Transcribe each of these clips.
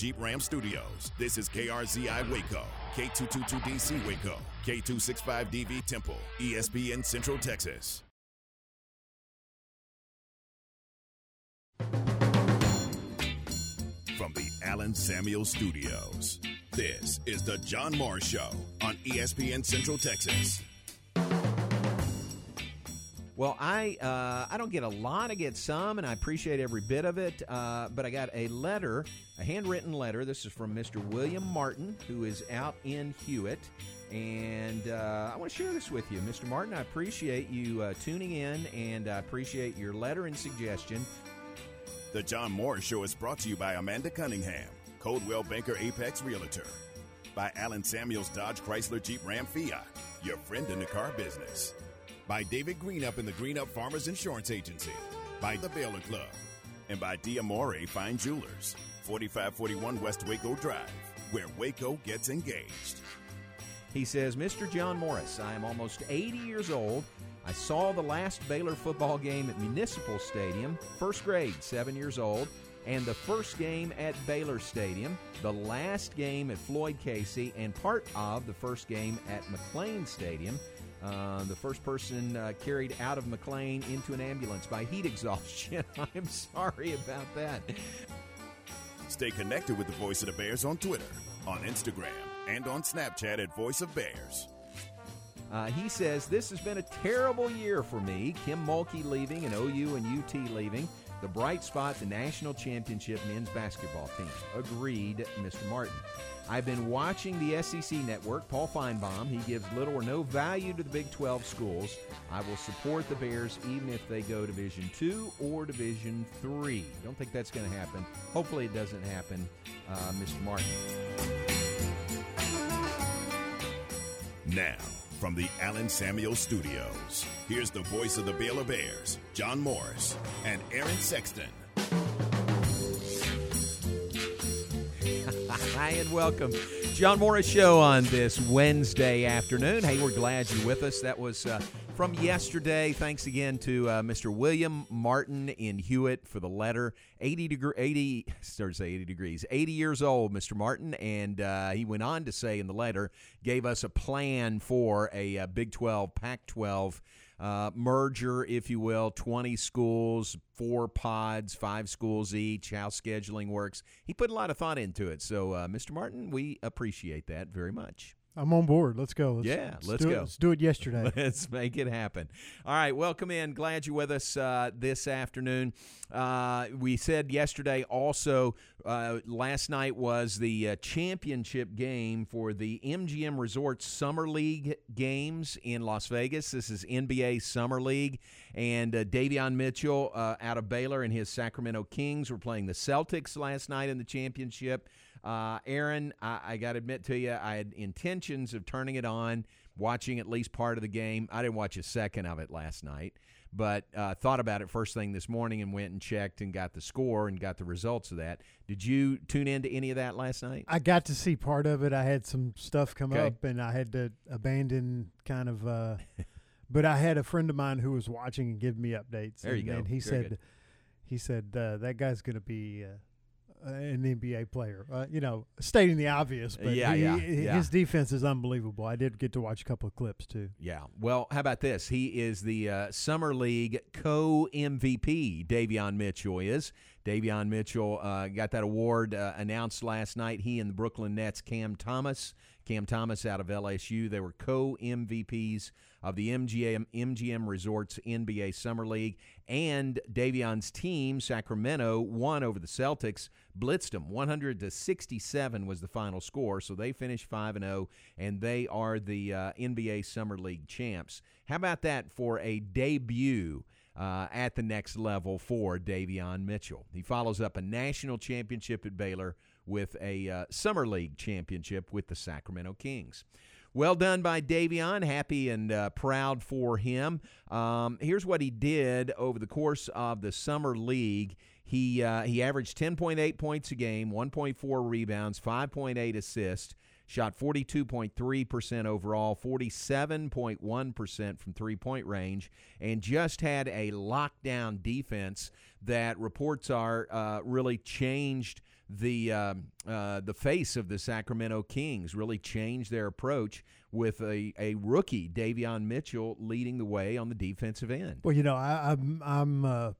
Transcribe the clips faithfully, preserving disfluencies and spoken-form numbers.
Jeep Ram Studios. This is K R Z I Waco, K two twenty-two D C Waco, K two sixty-five D V Temple, E S P N Central Texas. From the Alan Samuels Studios, this is the John Moore Show on E S P N Central Texas. Well, I uh, I don't get a lot. I get some, and I appreciate every bit of it. Uh, but I got a letter, a handwritten letter. This is from Mister William Martin, who is out in Hewitt. And uh, I want to share this with you. Mister Martin, I appreciate you uh, tuning in, and I appreciate your letter and suggestion. The John Moore Show is brought to you by Amanda Cunningham, Coldwell Banker Apex Realtor. By Alan Samuels Dodge Chrysler Jeep Ram Fiat, your friend in the car business. By David Greenup and the Greenup Farmers Insurance Agency. By the Baylor Club. And by D'Amore Fine Jewelers, forty-five forty-one West Waco Drive, where Waco gets engaged. He says, Mister John Morris, I am almost eighty years old. I saw the last Baylor football game at Municipal Stadium, first grade, seven years old, and the first game at Baylor Stadium, the last game at Floyd Casey, and part of the first game at McLane Stadium. Uh, the first person uh, carried out of McLane into an ambulance by heat exhaustion. I'm sorry about that. Stay connected with the Voice of the Bears on Twitter, on Instagram, and on Snapchat at Voice of Bears. Uh, he says, this has been a terrible year for me. Kim Mulkey leaving and O U and U T leaving. The bright spot, the national championship men's basketball team. Agreed, Mister Martin. I've been watching the S E C Network, Paul Feinbaum. He gives little or no value to the Big twelve schools. I will support the Bears even if they go Division two or Division three. Don't think that's going to happen. Hopefully it doesn't happen, uh, Mister Martin. Now, from the Alan Samuels Studios, here's the voice of the Baylor Bears, John Morris and Aaron Sexton. Hi and welcome. John Morris Show on this Wednesday afternoon. Hey, we're glad you're with us. That was uh, from yesterday. Thanks again to uh, Mister William Martin in Hewitt for the letter. eighty, deg- eighty, started to say eighty degrees, eighty years old, Mister Martin, and uh, he went on to say in the letter, gave us a plan for a, a Big twelve, Pac twelve uh, merger, if you will, twenty schools, four pods, five schools each, how scheduling works. He put a lot of thought into it. So, uh, Mister Martin, we appreciate that very much. I'm on board. Let's go. Let's, yeah, let's, let's do go. It. Let's do it yesterday. Let's make it happen. All right, welcome in. Glad you're with us uh, this afternoon. Uh, we said yesterday also uh, last night was the uh, championship game for the M G M Resorts Summer League games in Las Vegas. This is N B A Summer League, and uh, Davion Mitchell uh, out of Baylor and his Sacramento Kings were playing the Celtics last night in the championship. Uh, Aaron, I, I got to admit to you, I had intentions of turning it on, watching at least part of the game. I didn't watch a second of it last night, but uh, thought about it first thing this morning and went and checked and got the score and got the results of that. Did you tune into any of that last night? I got to see part of it. I had some stuff come okay. up, and I had to abandon kind of uh, – but I had a friend of mine who was watching and giving me updates. There you and, go. And he Very said, good. He said uh, that guy's going to be uh, – an N B A player, uh, you know, stating the obvious, but yeah, he, yeah, yeah. his defense is unbelievable. I did get to watch a couple of clips, too. Yeah. Well, how about this? He is the uh, Summer League co-M V P, Davion Mitchell is. Davion Mitchell uh, got that award uh, announced last night. He and the Brooklyn Nets, Cam Thomas, Cam Thomas out of L S U. They were co-M V Ps of the M G M M G M Resorts N B A Summer League, and Davion's team, Sacramento, won over the Celtics, blitzed them. one hundred to sixty-seven was the final score, so they finished five and oh, and they are the uh, N B A Summer League champs. How about that for a debut uh, at the next level for Davion Mitchell? He follows up a national championship at Baylor with a uh, Summer League championship with the Sacramento Kings. Well done by Davion. Happy and uh, proud for him. Um, here's what he did over the course of the Summer League. He uh, he averaged ten point eight points a game, one point four rebounds, five point eight assists, shot forty-two point three percent overall, forty-seven point one percent from three-point range, and just had a lockdown defense that reports are uh, really changed the um, uh, the face of the Sacramento Kings really changed their approach with a, a rookie, Davion Mitchell, leading the way on the defensive end. Well, you know, I, I'm I'm uh,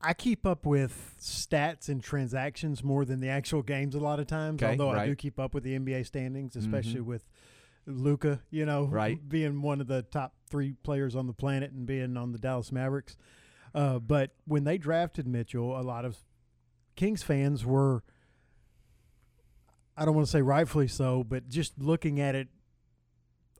I keep up with stats and transactions more than the actual games a lot of times. Okay, although right. I do keep up with the N B A standings, especially mm-hmm. with Luka, you know, right. being one of the top three players on the planet and being on the Dallas Mavericks. Uh, but when they drafted Mitchell, a lot of Kings fans were, I don't want to say rightfully so, but just looking at it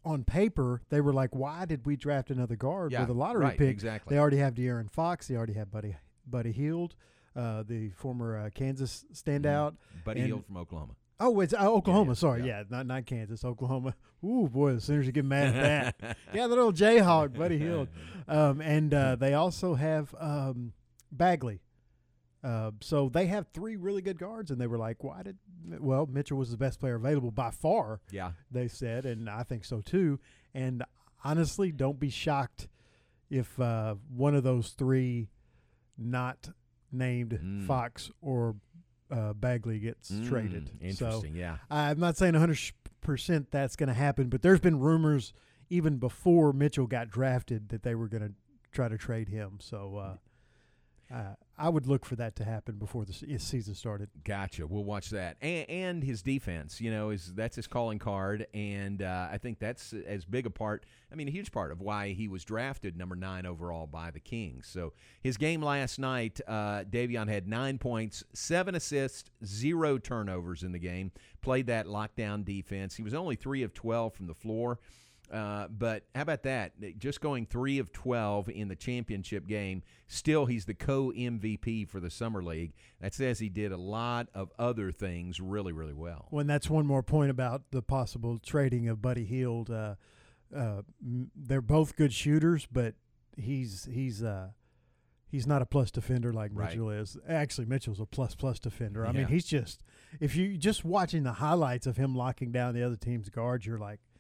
on paper, they were like, why did we draft another guard yeah, with a lottery right, pick? Exactly. They already have De'Aaron Fox. They already have Buddy Buddy Hield, uh, the former uh, Kansas standout. Mm-hmm. Buddy and, Hield from Oklahoma. Oh, it's uh, Oklahoma. Yeah, sorry. Yeah. yeah, not not Kansas, Oklahoma. Ooh, boy, the Sooners get mad at that. yeah, the little Jayhawk, Buddy Hield. Um, and uh, they also have um, Bagley. Uh, so they have three really good guards, and they were like, why did – well, Mitchell was the best player available by far, yeah. they said, and I think so too. And honestly, don't be shocked if uh, one of those three not named mm. Fox or – Uh, Bagley gets mm, traded. Interesting, so, yeah. I'm not saying one hundred percent that's going to happen, but there's been rumors even before Mitchell got drafted that they were going to try to trade him. So uh, uh, I would look for that to happen before the season started. Gotcha. We'll watch that. And, and his defense, you know, is that's his calling card, and uh, I think that's as big a part, I mean, a huge part of why he was drafted number nine overall by the Kings. So his game last night, uh, Davion had nine points, seven assists, zero turnovers in the game, played that lockdown defense. He was only three of twelve from the floor. Uh, but how about that? Just going three of twelve in the championship game, still he's the co-M V P for the Summer League. That says he did a lot of other things really, really well. Well, and that's one more point about the possible trading of Buddy Hield. Uh, uh, they're both good shooters, but he's he's uh, he's not a plus defender like Mitchell right. is. Actually, Mitchell's a plus-plus defender. I yeah. mean, he's just – if you just watching the highlights of him locking down the other team's guards, you're like –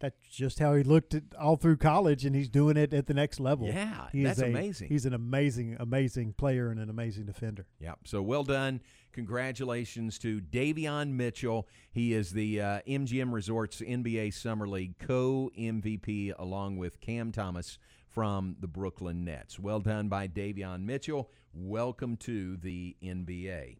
that's just how he looked at all through college, and he's doing it at the next level. Yeah, he that's is a, amazing. He's an amazing, amazing player and an amazing defender. Yeah, so well done. Congratulations to Davion Mitchell. He is the uh, M G M Resorts N B A Summer League co-M V P along with Cam Thomas from the Brooklyn Nets. Well done by Davion Mitchell. Welcome to the N B A.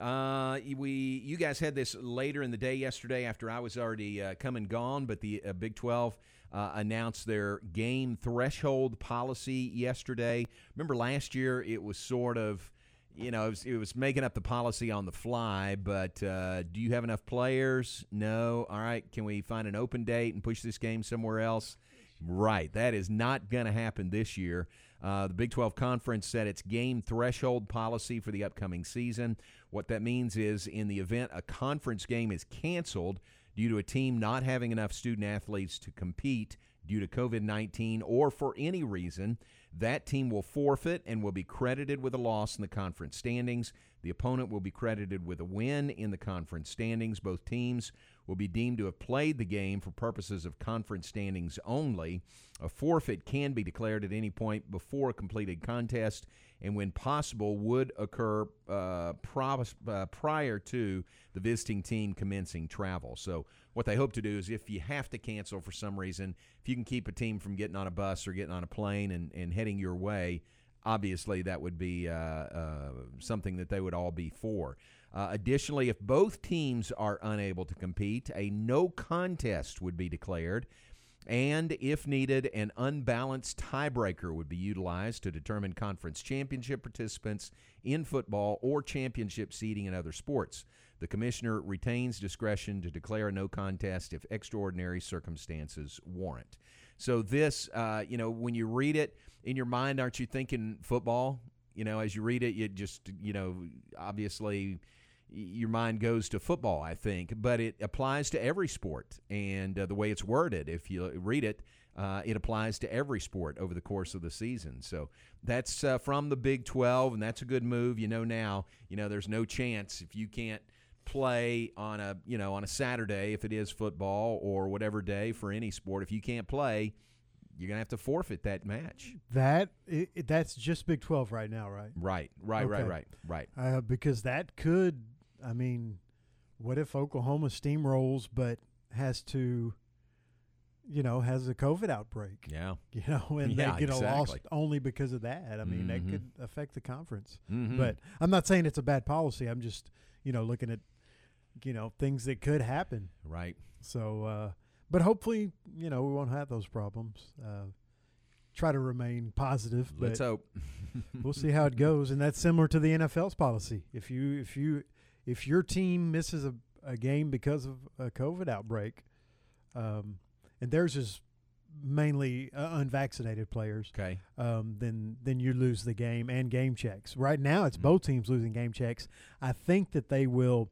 Uh, we you guys had this later in the day yesterday after I was already uh, come and gone, but the uh, Big twelve uh, announced their game threshold policy yesterday. Remember last year it was sort of, you know, it was, it was making up the policy on the fly, but uh, do you have enough players? No. All right, can we find an open date and push this game somewhere else? Right. That is not going to happen this year. Uh, the Big twelve Conference set its game threshold policy for the upcoming season. What that means is in the event a conference game is canceled due to a team not having enough student-athletes to compete due to covid nineteen or for any reason, that team will forfeit and will be credited with a loss in the conference standings. The opponent will be credited with a win in the conference standings. Both teams will be deemed to have played the game for purposes of conference standings only. A forfeit can be declared at any point before a completed contest and when possible would occur uh, pro- uh, prior to the visiting team commencing travel. So what they hope to do is if you have to cancel for some reason, if you can keep a team from getting on a bus or getting on a plane and, and heading your way, obviously that would be uh, uh, something that they would all be for. Uh, additionally, if both teams are unable to compete, a no contest would be declared, and if needed, an unbalanced tiebreaker would be utilized to determine conference championship participants in football or championship seeding in other sports. The commissioner retains discretion to declare a no contest if extraordinary circumstances warrant. So this, uh, you know, when you read it in your mind, aren't you thinking football? You know, as you read it, you just, you know, obviously your mind goes to football, I think, but it applies to every sport. And uh, the way it's worded, if you read it, uh, it applies to every sport over the course of the season. So that's uh, from the Big twelve, and that's a good move. You know, now, you know, there's no chance if you can't play on a, you know, on a Saturday, if it is football or whatever day for any sport, if you can't play, you're going to have to forfeit that match. That it, that's just Big twelve right now, right? Right, right, okay. right, right, right. Uh, because that could I mean, what if Oklahoma steamrolls but has to, you know, has a COVID outbreak? Yeah. You know, and yeah, they get exactly. lost only because of that. I mean, mm-hmm. that could affect the conference. Mm-hmm. But I'm not saying it's a bad policy. I'm just, you know, looking at, you know, things that could happen. Right. So, uh, but hopefully, you know, we won't have those problems. Uh, try to remain positive. Let's hope. We'll see how it goes. And that's similar to the N F L's policy. If you, if you, if your team misses a, a game because of a COVID outbreak, um, and theirs is mainly uh, unvaccinated players, okay. um, then then you lose the game and game checks. Right now it's mm-hmm. both teams losing game checks. I think that they will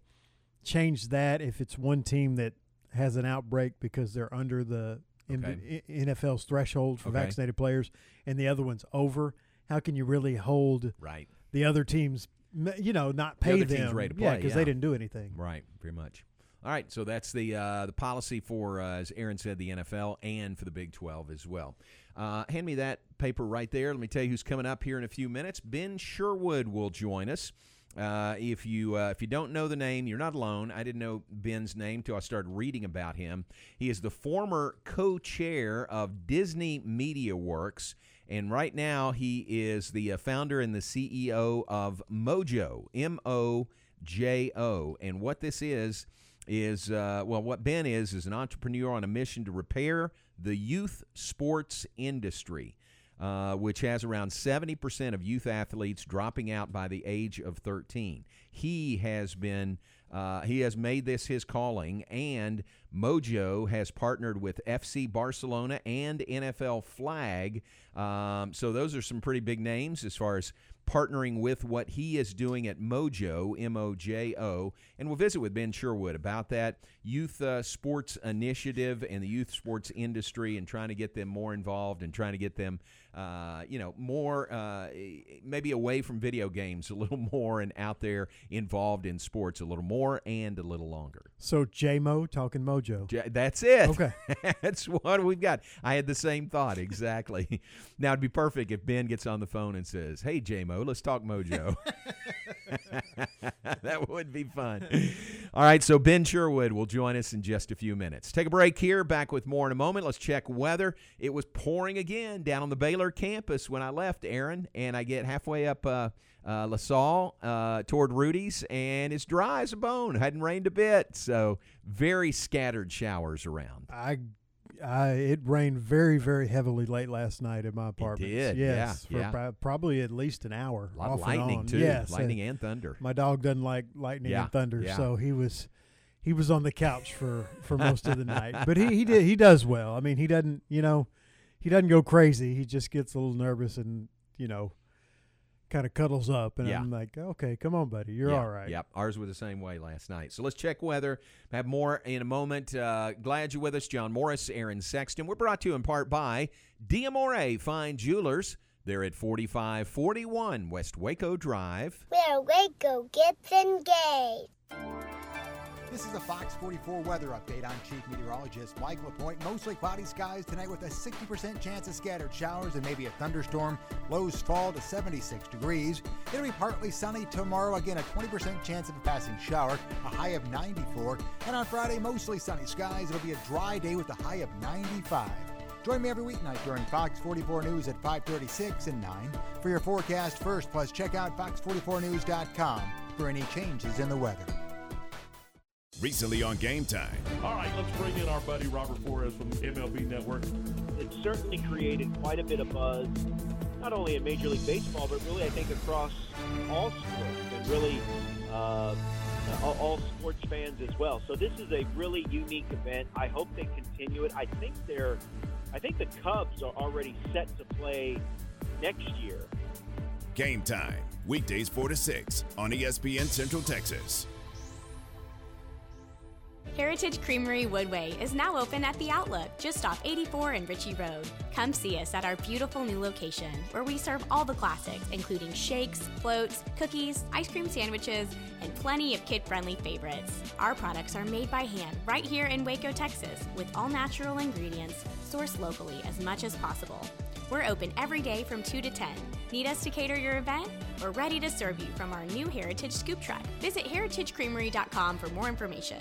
change that if it's one team that has an outbreak because they're under the okay. M- N F L's threshold for okay. vaccinated players and the other one's over. How can you really hold right. the other team's, you know, not pay the other them? Team's ready to play, yeah, because yeah. they didn't do anything. Right, pretty much. All right, so that's the uh, the policy for, uh, as Aaron said, the N F L and for the Big twelve as well. Uh, hand me that paper right there. Let me tell you who's coming up here in a few minutes. Ben Sherwood will join us. Uh, if you uh, if you don't know the name, you're not alone. I didn't know Ben's name until I started reading about him. He is the former co-chair of Disney Media Works, and right now he is the uh, founder and the C E O of Mojo, M O J O. And what this is is, uh, well, what Ben is is an entrepreneur on a mission to repair the youth sports industry. Uh, which has around seventy percent of youth athletes dropping out by the age of thirteen. He has been, uh, he has made this his calling, and Mojo has partnered with F C Barcelona and N F L Flag. Um, so those are some pretty big names as far as partnering with what he is doing at Mojo, M O J O. And we'll visit with Ben Sherwood about that youth uh, sports initiative and the youth sports industry and trying to get them more involved and trying to get them, uh, you know, more uh, maybe away from video games a little more and out there involved in sports a little more and a little longer. So J-Mo talking Mojo. J- that's it. Okay. That's what we've got. I had the same thought. Exactly. Now, it'd be perfect if Ben gets on the phone and says, hey, J-Mo, let's talk Mojo. That would be fun. All right, so Ben Sherwood will join us in just a few minutes. Take a break here. Back with more in a moment. Let's check weather. It was pouring again down on the Baylor campus when I left, Aaron, and I get halfway up uh, uh, LaSalle uh, toward Rudy's, and it's dry as a bone. Hadn't rained a bit, so very scattered showers around. I I, it rained very, very heavily late last night at my apartment. It did, yes, yeah, for yeah. Pr- probably at least an hour. A lot off of lightning, and on. too. Yes, lightning and, and thunder. My dog doesn't like lightning yeah, and thunder, yeah. so he was he was on the couch for, for most of the night. But he he, did, he does well. I mean, he doesn't, you know, he doesn't go crazy. He just gets a little nervous and, you know, kind of cuddles up, and yeah. I'm like, okay, come on, buddy, you're yeah. all right. Yep, ours were the same way last night. So let's check weather. Have more in a moment. Uh, glad you're with us, John Morris, Aaron Sexton. We're brought to you in part by D'Amore Fine Jewelers. They're at forty-five forty-one West Waco Drive, where Waco gets engaged. This is a Fox forty-four weather update. I'm Chief Meteorologist Mike LaPointe. Mostly cloudy skies tonight with a sixty percent chance of scattered showers and maybe a thunderstorm. Lows fall to seventy-six degrees. It'll be partly sunny tomorrow. Again, a twenty percent chance of a passing shower, a high of ninety-four. And on Friday, mostly sunny skies. It'll be a dry day with a high of ninety-five. Join me every weeknight during Fox forty-four News at five thirty, six, and nine for your forecast first. Plus, check out fox forty-four news dot com for any changes in the weather. Recently on Game Time. All right, let's bring in our buddy Robert Flores from M L B Network. It certainly created quite a bit of buzz, not only in Major League Baseball, but really I think across all sports and really uh, all sports fans as well. So this is a really unique event. I hope they continue it. I think they're, I think the Cubs are already set to play next year. Game Time, weekdays four to six on E S P N Central Texas. Heritage Creamery Woodway is now open at The Outlook, just off eighty-four and Ritchie Road. Come see us at our beautiful new location, where we serve all the classics, including shakes, floats, cookies, ice cream sandwiches, and plenty of kid-friendly favorites. Our products are made by hand right here in Waco, Texas, with all natural ingredients, sourced locally as much as possible. We're open every day from two to ten. Need us to cater your event? We're ready to serve you from our new Heritage Scoop Truck. Visit heritage creamery dot com for more information.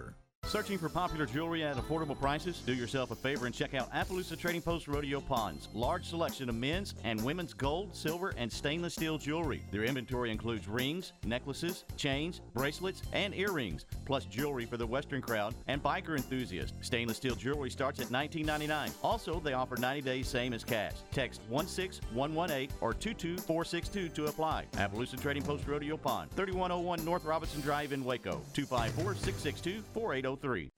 Searching for popular jewelry at affordable prices? Do yourself a favor and check out Appaloosa Trading Post Rodeo Pond's large selection of men's and women's gold, silver, and stainless steel jewelry. Their inventory includes rings, necklaces, chains, bracelets, and earrings, plus jewelry for the Western crowd and biker enthusiasts. Stainless steel jewelry starts at nineteen ninety-nine dollars. Also, they offer ninety days same as cash. Text one six one one eight or two two four six two to apply. Appaloosa Trading Post Rodeo Pond, thirty-one oh one North Robinson Drive in Waco, two five four, six six two, four eight oh three. Three.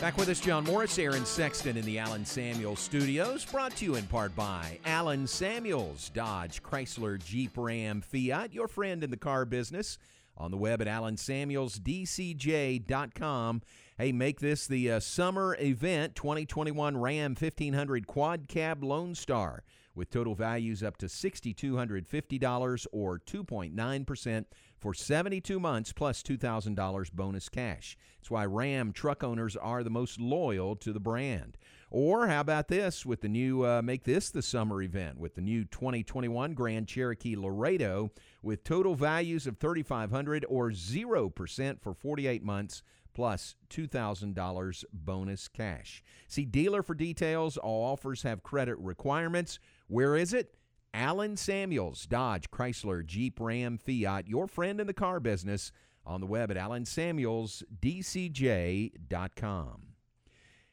Back with us, John Morris, Aaron Sexton in the Alan Samuels studios, brought to you in part by Alan Samuels Dodge Chrysler Jeep Ram Fiat, your friend in the car business, on the web at alan samuels d c j dot com. Hey, make this the uh, summer event, twenty twenty-one Ram fifteen hundred Quad Cab Lone Star, with total values up to six thousand two hundred fifty dollars or two point nine percent for seventy-two months plus two thousand dollars bonus cash. That's why Ram truck owners are the most loyal to the brand. Or how about this with the new, uh, make this the summer event, with the new twenty twenty-one Grand Cherokee Laredo with total values of three thousand five hundred dollars or zero percent for forty-eight months plus two thousand dollars bonus cash. See dealer for details. All offers have credit requirements. Where is it? Alan Samuels Dodge Chrysler Jeep Ram Fiat, your friend in the car business, on the web at alan samuels d c j dot com.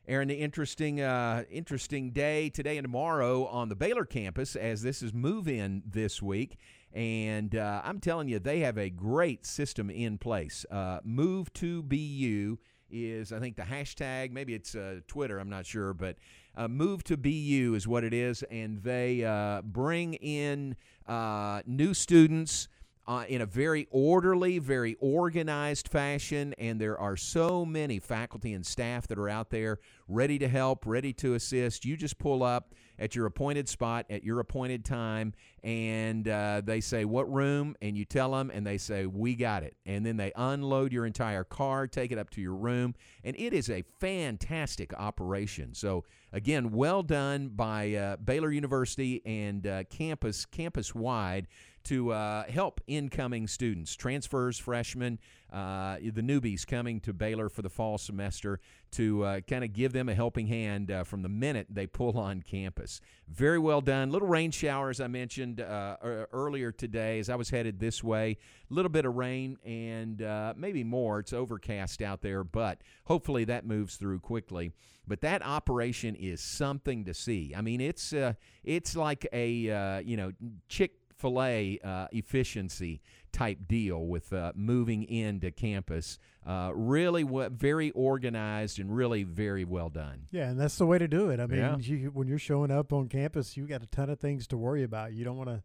Aaron, the interesting, uh, interesting day today and tomorrow on the Baylor campus, as this is move-in this week. And uh, I'm telling you, they have a great system in place. Uh, Move to B U is, I think, the hashtag. Maybe it's uh, Twitter. I'm not sure. But uh, Move to B U is what it is. And they uh, bring in uh, new students uh, in a very orderly, very organized fashion. And there are so many faculty and staff that are out there ready to help, ready to assist. You just pull up at your appointed spot, at your appointed time, and uh, they say, what room? And you tell them, and they say, we got it. And then they unload your entire car, take it up to your room, and it is a fantastic operation. So, again, well done by uh, Baylor University and uh, campus campus-wide to uh, help incoming students, transfers, freshmen, uh, the newbies coming to Baylor for the fall semester, to uh, kind of give them a helping hand uh, from the minute they pull on campus. Very well done. Little rain showers I mentioned uh, earlier today as I was headed this way. A little bit of rain and uh, maybe more. It's overcast out there, but hopefully that moves through quickly. But that operation is something to see. I mean, it's uh, it's like a, uh, you know, Chick-fil-A uh, efficiency type deal with uh, moving into campus. Uh, really w- very organized and really very well done. Yeah, and that's the way to do it. I mean, yeah. you, when you're showing up on campus, you got a ton of things to worry about. You don't want to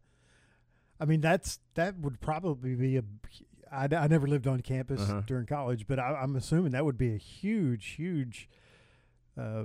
– I mean, that's that would probably be a – I never lived on campus uh-huh. during college, but I, I'm assuming that would be a huge, huge uh,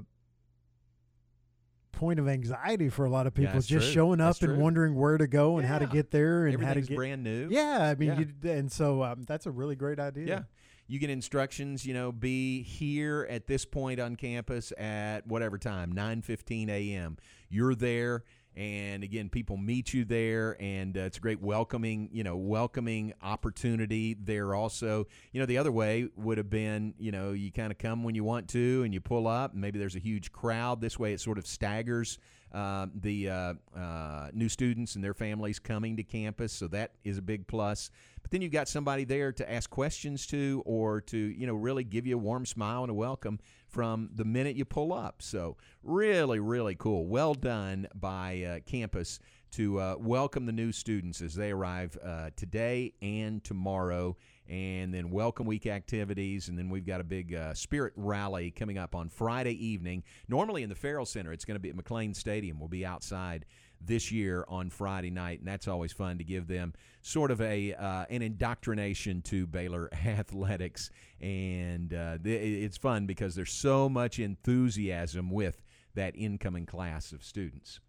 point of anxiety for a lot of people, yeah, just true. showing up that's and true. wondering where to go and yeah. how to get there. And how to get brand new. Yeah, I mean, yeah. You, and so um, that's a really great idea. Yeah. You get instructions, you know, be here at this point on campus at whatever time, nine fifteen a m You're there, And again, people meet you there, and uh, it's a great welcoming, you know, welcoming opportunity there also. You know, the other way would have been, you know, you kind of come when you want to and you pull up, and maybe there's a huge crowd. This way it sort of staggers uh, the uh, uh, new students and their families coming to campus, so that is a big plus. But then you've got somebody there to ask questions to, or to, you know, really give you a warm smile and a welcome from the minute you pull up. So really, really cool. Well done by uh, campus to uh, welcome the new students as they arrive uh, today and tomorrow, and then welcome week activities. And then we've got a big uh, spirit rally coming up on Friday evening, normally in the Farrell Center. It's going to be at McLane Stadium. We'll be outside this year on Friday night, and that's always fun to give them sort of a uh, an indoctrination to Baylor athletics. And uh, th- it's fun because there's so much enthusiasm with that incoming class of students.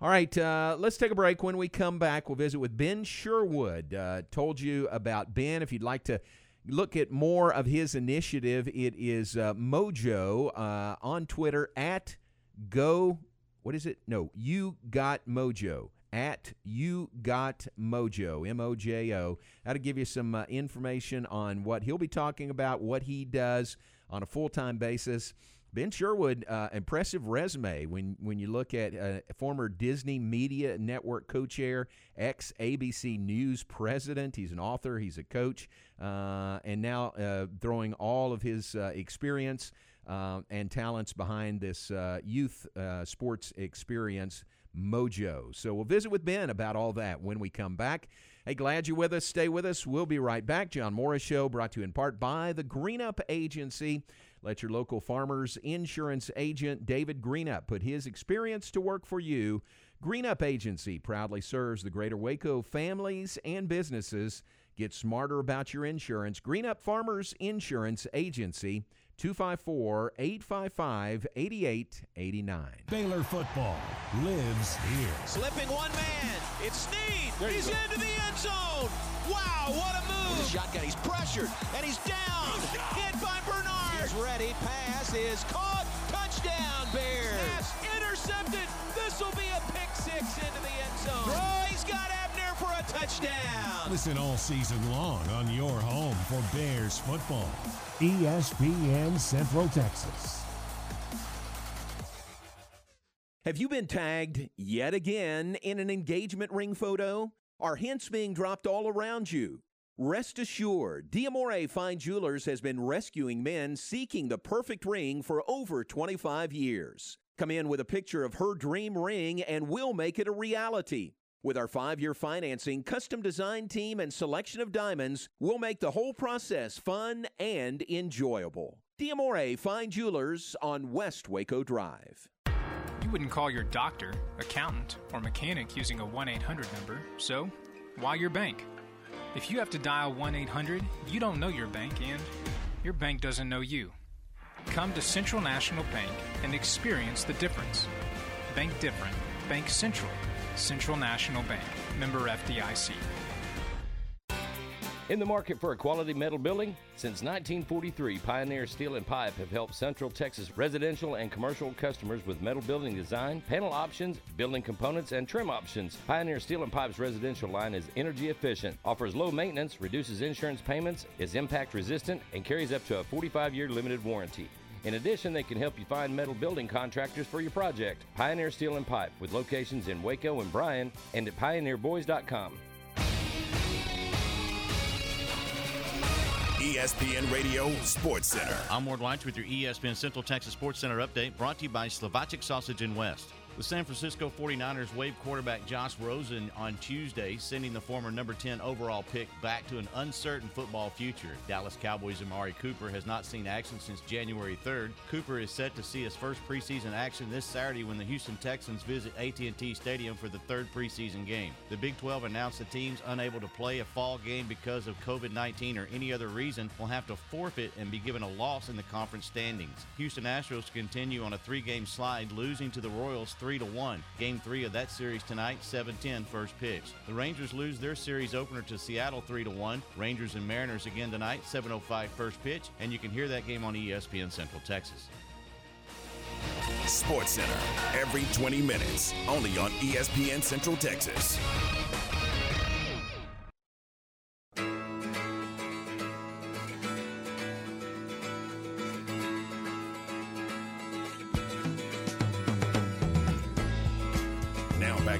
All right, uh, let's take a break. When we come back, we'll visit with Ben Sherwood. Uh, told you about Ben. If you'd like to look at more of his initiative, it is uh, Mojo uh, on Twitter, at Go. What is it? No, You Got Mojo, at You Got Mojo, M O J O. That'll give you some uh, information on what he'll be talking about, what he does on a full-time basis. Ben Sherwood, uh, impressive resume when, when you look at uh, former Disney Media Network co-chair, ex-A B C News president. He's an author. He's a coach. Uh, and now uh, throwing all of his uh, experience uh, and talents behind this uh, youth uh, sports experience, Mojo. So we'll visit with Ben about all that when we come back. Hey, glad you're with us. Stay with us. We'll be right back. John Morris Show, brought to you in part by the Greenup Agency. Let your local farmers insurance agent, David Greenup, put his experience to work for you. Greenup Agency proudly serves the greater Waco families and businesses. Get smarter about your insurance. Greenup Farmers Insurance Agency, two five four, eight five five, eight eight eight nine. Baylor football lives here. Slipping one man. It's Sneed. He's go. into the end zone. Wow, what a move. With a shotgun, he's pressured, and he's down. Hit by Bernard. Ready, pass is caught, touchdown Bears. Snaps intercepted. This will be a pick six into the end zone. Oh, he's got Abner for a touchdown. Listen all season long on your home for Bears football. E S P N Central Texas. Have you been tagged yet again in an engagement ring photo? Are hints being dropped all around you? Rest assured, D'Amore Fine Jewelers has been rescuing men seeking the perfect ring for over twenty-five years. Come in with a picture of her dream ring and we'll make it a reality. With our five-year financing, custom design team, and selection of diamonds, we'll make the whole process fun and enjoyable. D'Amore Fine Jewelers on West Waco Drive. You wouldn't call your doctor, accountant, or mechanic using a one eight hundred number, so why your bank? If you have to dial one eight hundred, you don't know your bank, and your bank doesn't know you. Come to Central National Bank and experience the difference. Bank different. Bank Central. Central National Bank. Member F D I C. In the market for a quality metal building? Since nineteen forty-three, Pioneer Steel and Pipe have helped Central Texas residential and commercial customers with metal building design, panel options, building components, and trim options. Pioneer Steel and Pipe's residential line is energy efficient, offers low maintenance, reduces insurance payments, is impact resistant, and carries up to a forty-five year limited warranty. In addition, they can help you find metal building contractors for your project. Pioneer Steel and Pipe, with locations in Waco and Bryan, and at pioneer boys dot com. E S P N Radio Sports Center. I'm Ward Lights with your E S P N Central Texas Sports Center update, brought to you by Slovacek Sausage and West. The San Francisco forty-niners waived quarterback Josh Rosen on Tuesday, sending the former number ten overall pick back to an uncertain football future. Dallas Cowboys' Amari Cooper has not seen action since January third. Cooper is set to see his first preseason action this Saturday when the Houston Texans visit A T and T Stadium for the third preseason game. The Big twelve announced the teams unable to play a fall game because of covid nineteen or any other reason will have to forfeit and be given a loss in the conference standings. Houston Astros continue on a three-game slide, losing to the Royals three to one. Game three of that series tonight, seven ten first pitch. The Rangers lose their series opener to Seattle three to one. Rangers and Mariners again tonight, seven oh five first pitch, and you can hear that game on E S P N Central Texas. Sports Center, every twenty minutes, only on E S P N Central Texas.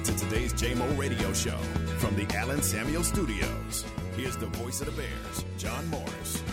To today's J M O Radio Show from the Alan Samuels Studios. Here's the voice of the Bears, John Morris.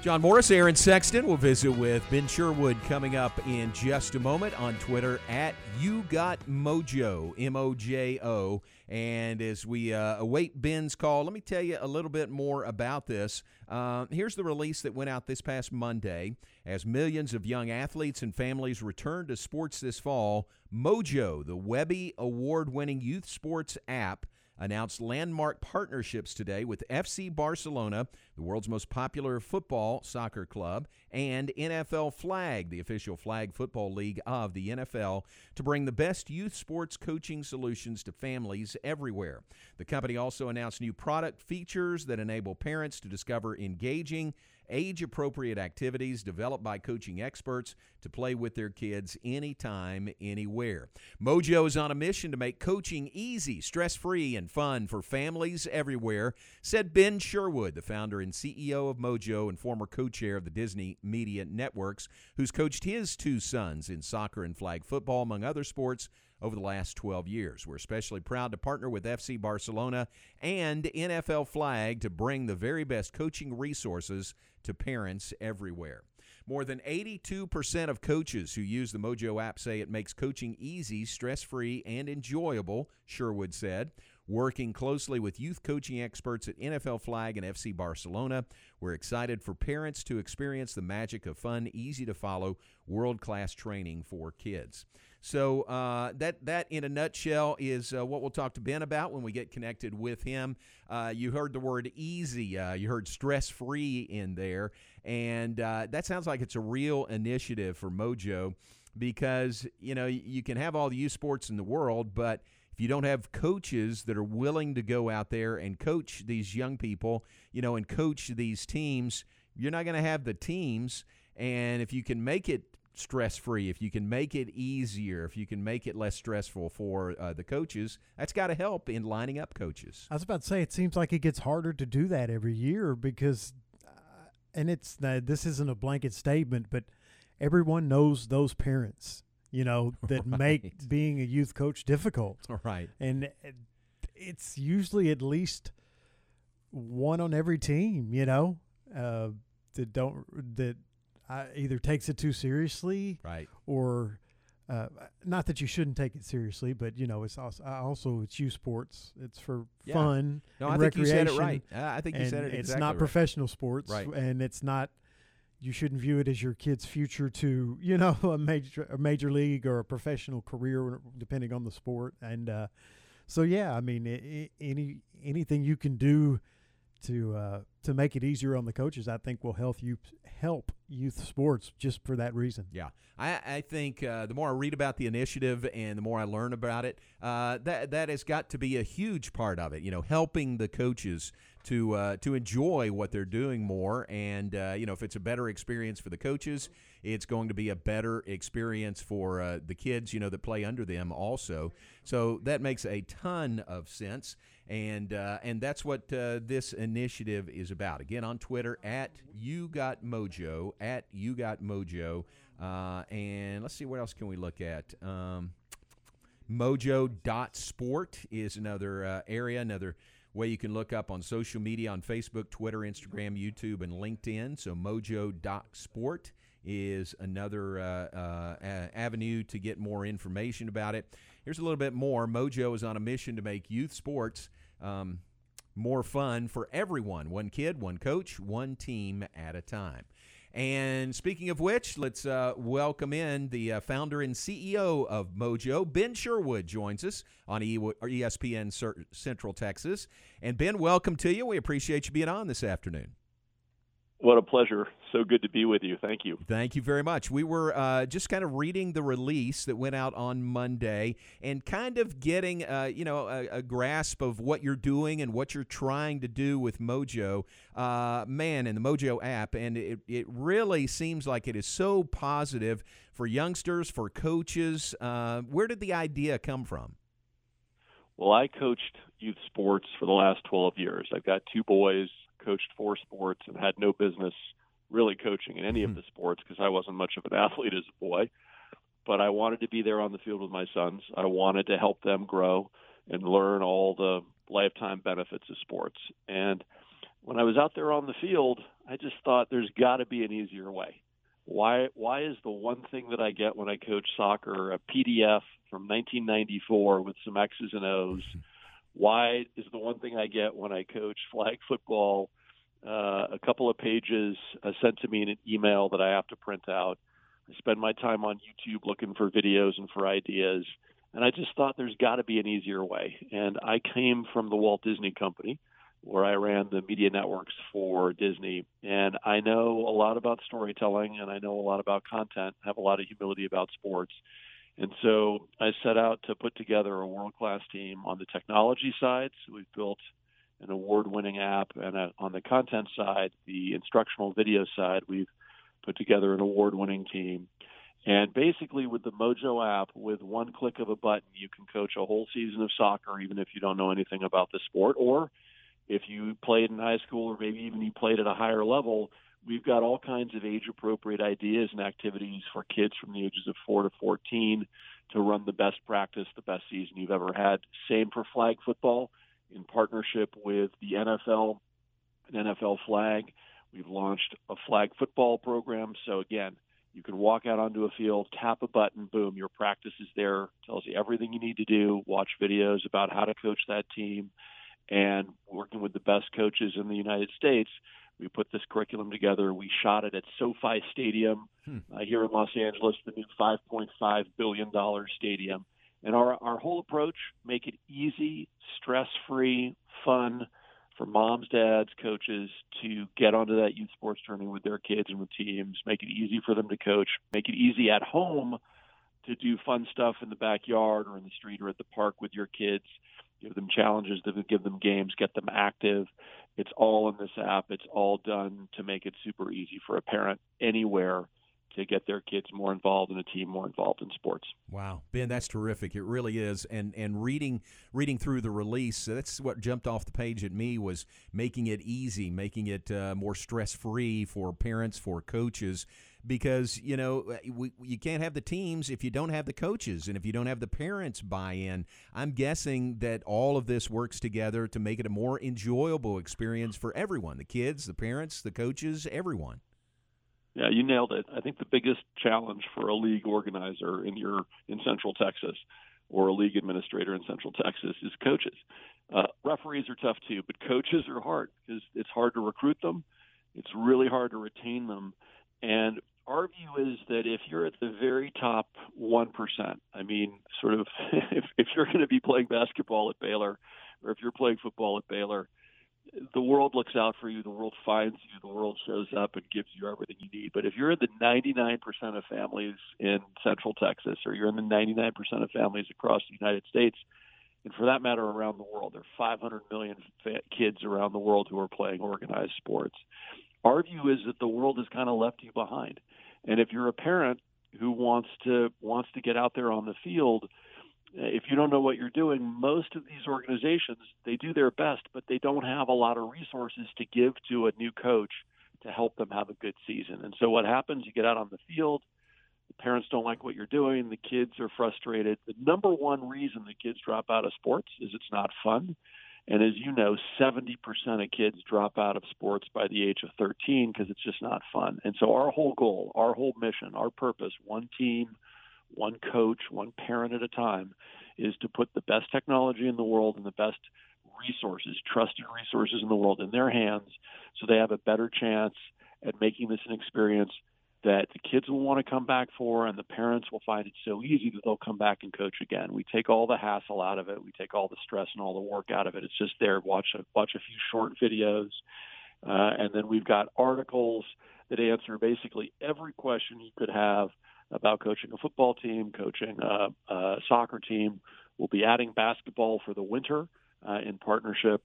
John Morris, Aaron Sexton. We'll visit with Ben Sherwood coming up in just a moment on Twitter at You Got Mojo, M O J O. And as we uh, await Ben's call, let me tell you a little bit more about this. Uh, here's the release that went out this past Monday. As millions of young athletes and families return to sports this fall, Mojo, the Webby award-winning youth sports app, announced landmark partnerships today with F C Barcelona, the world's most popular football soccer club, and N F L Flag, the official flag football league of the N F L, to bring the best youth sports coaching solutions to families everywhere. The company also announced new product features that enable parents to discover engaging, age-appropriate activities developed by coaching experts to play with their kids anytime, anywhere. Mojo is on a mission to make coaching easy, stress-free, and fun for families everywhere, said Ben Sherwood, the founder and C E O of Mojo and former co-chair of the Disney Media Networks, who's coached his two sons in soccer and flag football, among other sports, over the last twelve years. We're especially proud to partner with F C Barcelona and N F L Flag to bring the very best coaching resources to parents everywhere. More than eighty-two percent of coaches who use the Mojo app say it makes coaching easy, stress-free, and enjoyable, Sherwood said. Working closely with youth coaching experts at N F L Flag and F C Barcelona, we're excited for parents to experience the magic of fun, easy-to-follow, world-class training for kids. So uh, that, that, in a nutshell, is uh, what we'll talk to Ben about when we get connected with him. Uh, you heard the word easy. Uh, you heard stress-free in there. And uh, that sounds like it's a real initiative for Mojo because, you know, you can have all the youth sports in the world, but if you don't have coaches that are willing to go out there and coach these young people, you know, and coach these teams, you're not going to have the teams. And if you can make it stress-free, if you can make it easier, if you can make it less stressful for uh, the coaches, that's got to help in lining up coaches. I was about to say, it seems like it gets harder to do that every year because, uh, and it's uh, this isn't a blanket statement, but everyone knows those parents, you know, that right. make being a youth coach difficult. Right. And it's usually at least one on every team, you know, uh, that don't, that, I either takes it too seriously, right? Or uh, not that you shouldn't take it seriously, but you know, it's also, also it's youth sports. It's for yeah. fun. No, and I think you said it right. Uh, I think you said it. It's exactly not right. Professional sports, right? And it's not. You shouldn't view it as your kid's future to, you know, a major a major league or a professional career, depending on the sport. And uh, so, yeah, I mean, it, it, any anything you can do to uh, to make it easier on the coaches, I think will help you help youth sports just for that reason. Yeah, I, I think uh, the more I read about the initiative and the more I learn about it, uh, that that has got to be a huge part of it, you know, helping the coaches to uh, to enjoy what they're doing more. And, uh, you know, if it's a better experience for the coaches, it's going to be a better experience for uh, the kids, you know, that play under them also. So that makes a ton of sense. And uh, and that's what uh, this initiative is about. Again, on Twitter, at You Got Mojo, at You Got Mojo. Uh, and let's see, what else can we look at? Um, mojo dot sport is another uh, area, another way you can look up on social media, on Facebook, Twitter, Instagram, YouTube, and LinkedIn. So mojo dot sport is another uh, uh, avenue to get more information about it. Here's a little bit more. Mojo is on a mission to make youth sports um, more fun for everyone. One kid, one coach, one team at a time. And speaking of which, let's uh, welcome in the uh, founder and C E O of Mojo. Ben Sherwood joins us on E S P N Central Texas. And, Ben, welcome to you. We appreciate you being on this afternoon. What a pleasure. So good to be with you. Thank you. Thank you very much. We were uh, just kind of reading the release that went out on Monday and kind of getting, uh, you know, a, a grasp of what you're doing and what you're trying to do with Mojo, uh, man, and the Mojo app. And it, it really seems like it is so positive for youngsters, for coaches. Uh, where did the idea come from? Well, I coached youth sports for the last twelve years. I've got two boys. Coached four sports and had no business really coaching in any of the sports because I wasn't much of an athlete as a boy. But I wanted to be there on the field with my sons. I wanted to help them grow and learn all the lifetime benefits of sports. And when I was out there on the field, I just thought there's got to be an easier way. Why, why is the one thing that I get when I coach soccer a P D F from nineteen ninety-four with some X's and O's? Why is the one thing I get when I coach flag football uh, a couple of pages uh, sent to me in an email that I have to print out? I spend my time on YouTube looking for videos and for ideas, and I just thought there's got to be an easier way. And I came from the Walt Disney Company, where I ran the media networks for Disney, and I know a lot about storytelling, and I know a lot about content, have a lot of humility about sports. And so I set out to put together a world-class team on the technology side. So we've built an award-winning app. And a, on the content side, the instructional video side, we've put together an award-winning team. And basically with the Mojo app, with one click of a button, you can coach a whole season of soccer, even if you don't know anything about the sport. Or if you played in high school or maybe even you played at a higher level, we've got all kinds of age-appropriate ideas and activities for kids from the ages of four to fourteen to run the best practice, the best season you've ever had. Same for flag football. In partnership with the N F L and N F L Flag, we've launched a flag football program. So, again, you can walk out onto a field, tap a button, boom, your practice is there, tells you everything you need to do, watch videos about how to coach that team, and working with the best coaches in the United States, we put this curriculum together. We shot it at SoFi Stadium hmm. uh, here in Los Angeles, the new five point five billion dollars stadium. And our, our whole approach, make it easy, stress-free, fun for moms, dads, coaches to get onto that youth sports journey with their kids and with teams, make it easy for them to coach, make it easy at home to do fun stuff in the backyard or in the street or at the park with your kids. Give them challenges, give them games, get them active. It's all in this app. It's all done to make it super easy for a parent anywhere to get their kids more involved and a team more involved in sports. Wow. Ben, that's terrific. It really is. And and reading reading through the release, that's what jumped off the page at me was making it easy, making it uh, more stress-free for parents, for coaches, because, you know, we, you can't have the teams if you don't have the coaches and if you don't have the parents buy-in. I'm guessing that all of this works together to make it a more enjoyable experience for everyone, the kids, the parents, the coaches, everyone. Yeah, you nailed it. I think the biggest challenge for a league organizer in your in Central Texas or a league administrator in Central Texas is coaches. Uh, referees are tough too, but coaches are hard because it's hard to recruit them. It's really hard to retain them. And our view is that if you're at the very top one percent, I mean, sort of if, if you're going to be playing basketball at Baylor or if you're playing football at Baylor, the world looks out for you, the world finds you, the world shows up and gives you everything you need. But if you're in the ninety-nine percent of families in Central Texas or you're in the ninety-nine percent of families across the United States, and for that matter around the world, there are five hundred million kids around the world who are playing organized sports. Our view is that the world has kind of left you behind. And if you're a parent who wants to wants to get out there on the field, if you don't know what you're doing, most of these organizations, they do their best, but they don't have a lot of resources to give to a new coach to help them have a good season. And so what happens, you get out on the field, the parents don't like what you're doing, the kids are frustrated. The number one reason the kids drop out of sports is it's not fun. And as you know, seventy percent of kids drop out of sports by the age of thirteen because it's just not fun. And so our whole goal, our whole mission, our purpose, one team, one coach, one parent at a time, is to put the best technology in the world and the best resources, trusted resources in the world in their hands so they have a better chance at making this an experience that the kids will want to come back for and the parents will find it so easy that they'll come back and coach again. We take all the hassle out of it. We take all the stress and all the work out of it. It's just there. Watch a, watch a few short videos. Uh, and then we've got articles that answer basically every question you could have about coaching a football team, coaching a, a soccer team. We'll be adding basketball for the winter uh, in partnership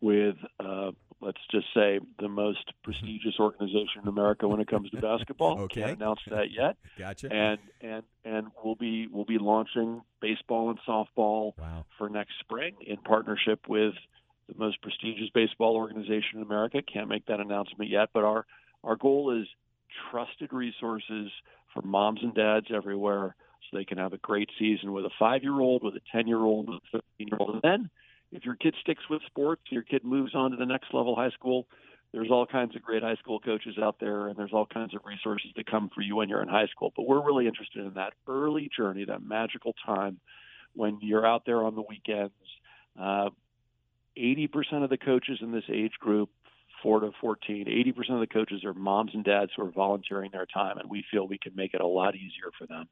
with, uh, let's just say, the most prestigious organization in America when it comes to basketball. Okay. Can't announce that yet. Gotcha. And and and we'll be we'll be launching baseball and softball wow. for next spring in partnership with the most prestigious baseball organization in America. Can't make that announcement yet, but our our goal is trusted resources for moms and dads everywhere, so they can have a great season with a five-year-old, with a ten-year-old, with a fifteen-year-old, and then, if your kid sticks with sports, your kid moves on to the next level, high school, there's all kinds of great high school coaches out there, and there's all kinds of resources that come for you when you're in high school. But we're really interested in that early journey, that magical time when you're out there on the weekends. Uh, eighty percent of the coaches in this age group, four to fourteen, eighty percent of the coaches are moms and dads who are volunteering their time, and we feel we can make it a lot easier for them.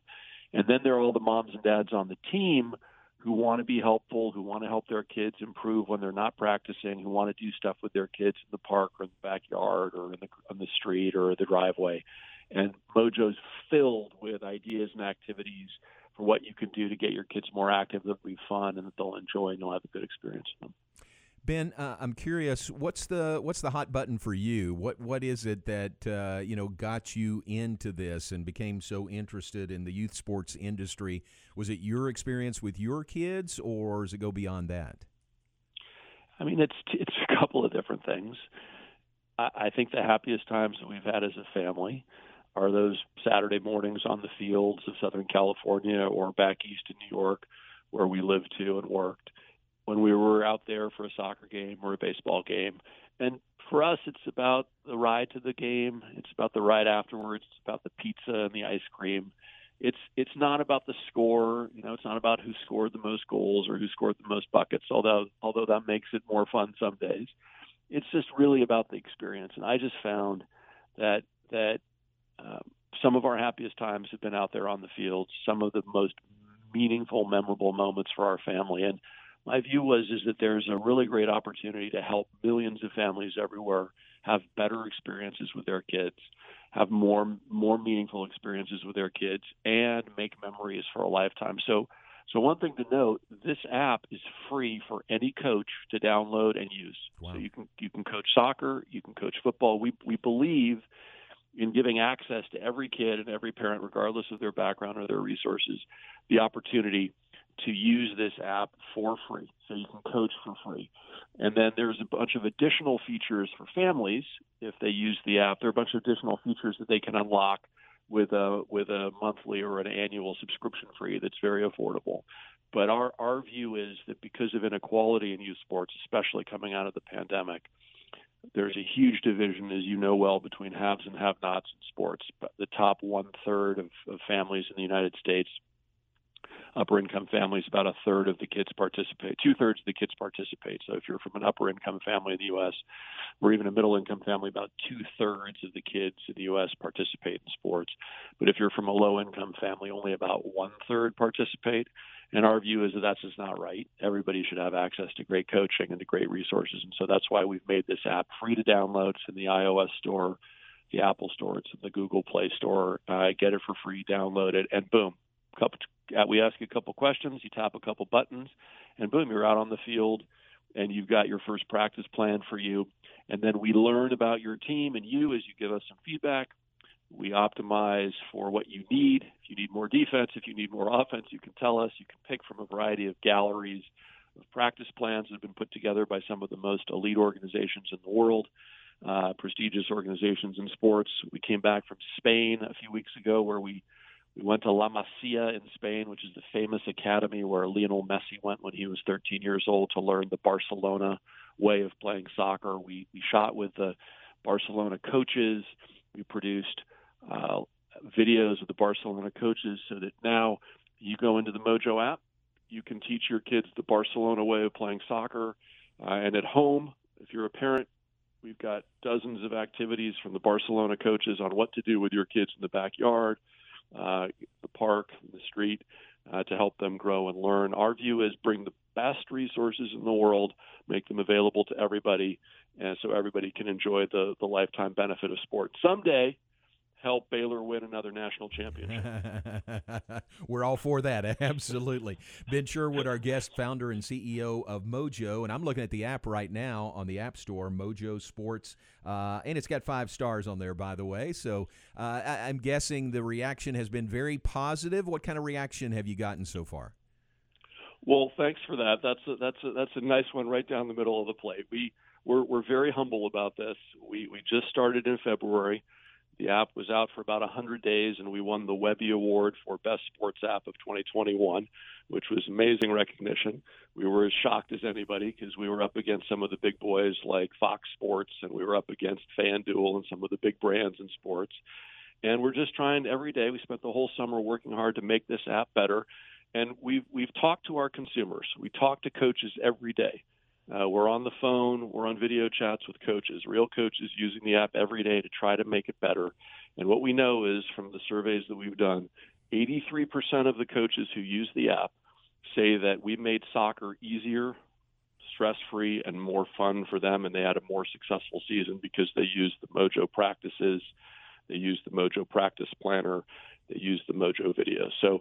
And then there are all the moms and dads on the team who want to be helpful, who want to help their kids improve when they're not practicing, who want to do stuff with their kids in the park or in the backyard or in the, on the street or the driveway. And Mojo's filled with ideas and activities for what you can do to get your kids more active, that will be fun, and that they'll enjoy, and you'll have a good experience with them. Ben, uh, I'm curious, what's the what's the hot button for you? What what is it that uh, you know got you into this and became so interested in the youth sports industry? Was it your experience with your kids, or does it go beyond that? I mean, it's it's a couple of different things. I, I think the happiest times that we've had as a family are those Saturday mornings on the fields of Southern California or back east in New York, where we lived to and worked, when we were out there for a soccer game or a baseball game. And for us, it's about the ride to the game. It's about the ride afterwards. It's about the pizza and the ice cream. It's it's not about the score. You know, it's not about who scored the most goals or who scored the most buckets, although although that makes it more fun some days. It's just really about the experience. And I just found that that uh, some of our happiest times have been out there on the field, some of the most meaningful, memorable moments for our family. And my view was is that there's a really great opportunity to help millions of families everywhere have better experiences with their kids, have more more meaningful experiences with their kids, and make memories for a lifetime. So, so one thing to note, this app is free for any coach to download and use. Wow. So you can you can coach soccer, you can coach football. We we believe in giving access to every kid and every parent, regardless of their background or their resources, the opportunity to use this app for free, so you can coach for free. And then there's a bunch of additional features for families if they use the app. There are a bunch of additional features that they can unlock with a with a monthly or an annual subscription fee that's very affordable. But our, our view is that because of inequality in youth sports, especially coming out of the pandemic, there's a huge division, as you know well, between haves and have-nots in sports. But the top one-third of, of families in the United States, upper-income families, about a third of the kids participate, two-thirds of the kids participate. So if you're from an upper-income family in the U S, or even a middle-income family, about two-thirds of the kids in the U S participate in sports. But if you're from a low-income family, only about one-third participate. And our view is that that's just not right. Everybody should have access to great coaching and to great resources. And so that's why we've made this app free to download. It's in the iOS store, the Apple store, it's in the Google Play store. Uh, get it for free, download it, and boom. Couple, we ask you a couple questions, you tap a couple buttons, and boom, you're out on the field, and you've got your first practice plan for you. And then we learn about your team and you as you give us some feedback. We optimize for what you need. If you need more defense, if you need more offense, you can tell us. You can pick from a variety of galleries of practice plans that have been put together by some of the most elite organizations in the world, uh, prestigious organizations in sports. We came back from Spain a few weeks ago where we We went to La Masia in Spain, which is the famous academy where Lionel Messi went when he was thirteen years old to learn the Barcelona way of playing soccer. We, we shot with the Barcelona coaches. We produced uh, videos of the Barcelona coaches so that now you go into the Mojo app, you can teach your kids the Barcelona way of playing soccer. Uh, and at home, if you're a parent, we've got dozens of activities from the Barcelona coaches on what to do with your kids in the backyard, Uh, the park, the street, uh, to help them grow and learn. Our view is bring the best resources in the world, make them available to everybody, and so everybody can enjoy the, the lifetime benefit of sport. Someday, help Baylor win another national championship. We're all for that, absolutely. Ben Sherwood, our guest, founder and C E O of Mojo, and I'm looking at the app right now on the App Store, Mojo Sports, uh, and it's got five stars on there, by the way, so uh, I- I'm guessing the reaction has been very positive. What kind of reaction have you gotten so far? Well, thanks for that. That's a, that's a, that's a nice one right down the middle of the plate. We, we're, we're very humble about this. We, we just started in February. The app was out for about one hundred days, and we won the Webby Award for Best Sports App of twenty twenty-one, which was amazing recognition. We were as shocked as anybody because we were up against some of the big boys like Fox Sports, and we were up against FanDuel and some of the big brands in sports. And we're just trying every day. We spent the whole summer working hard to make this app better. And we've, we've talked to our consumers. We talk to coaches every day. Uh, we're on the phone. We're on video chats with coaches, real coaches using the app every day to try to make it better. And what we know is from the surveys that we've done, eighty-three percent of the coaches who use the app say that we made soccer easier, stress-free, and more fun for them, and they had a more successful season because they used the Mojo practices, they used the Mojo practice planner, they used the Mojo video. So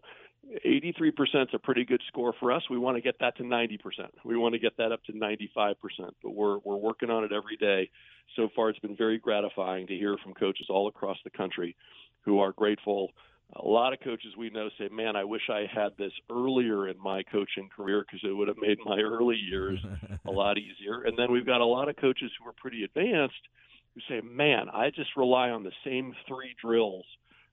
eighty-three percent is a pretty good score for us. We want to get that to ninety percent. We want to get that up to ninety-five percent, but we're we're working on it every day. So far, it's been very gratifying to hear from coaches all across the country who are grateful. A lot of coaches we know say, man, I wish I had this earlier in my coaching career because it would have made my early years a lot easier. And then we've got a lot of coaches who are pretty advanced who say, man, I just rely on the same three drills